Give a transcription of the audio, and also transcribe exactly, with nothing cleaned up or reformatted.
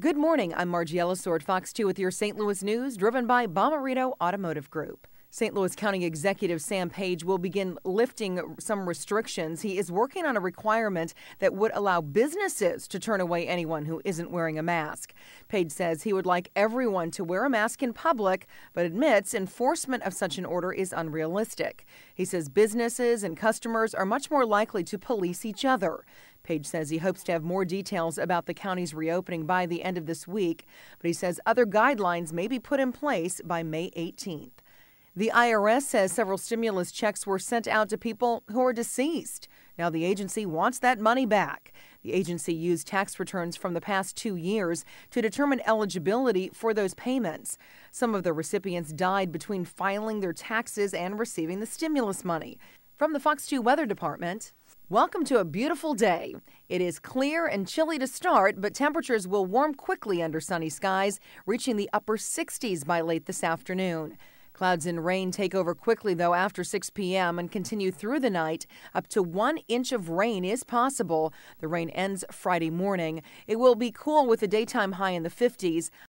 Good morning, I'm Margie Ellisord, Fox two with your Saint Louis news, driven by Bomarito Automotive Group. Saint Louis County Executive Sam Page will begin lifting some restrictions. He is working on a requirement that would allow businesses to turn away anyone who isn't wearing a mask. Page says he would like everyone to wear a mask in public, but admits enforcement of such an order is unrealistic. He says businesses and customers are much more likely to police each other. Page says he hopes to have more details about the county's reopening by the end of this week, but he says other guidelines may be put in place by May eighteenth. The I R S says several stimulus checks were sent out to people who are deceased. Now the agency wants that money back. The agency used tax returns from the past two years to determine eligibility for those payments. Some of the recipients died between filing their taxes and receiving the stimulus money. From the Fox two Weather Department, welcome to a beautiful day. It is clear and chilly to start, but temperatures will warm quickly under sunny skies, reaching the upper sixties by late this afternoon. Clouds and rain take over quickly, though, after six p.m. and continue through the night. Up to one inch of rain is possible. The rain ends Friday morning. It will be cool with a daytime high in the fifties.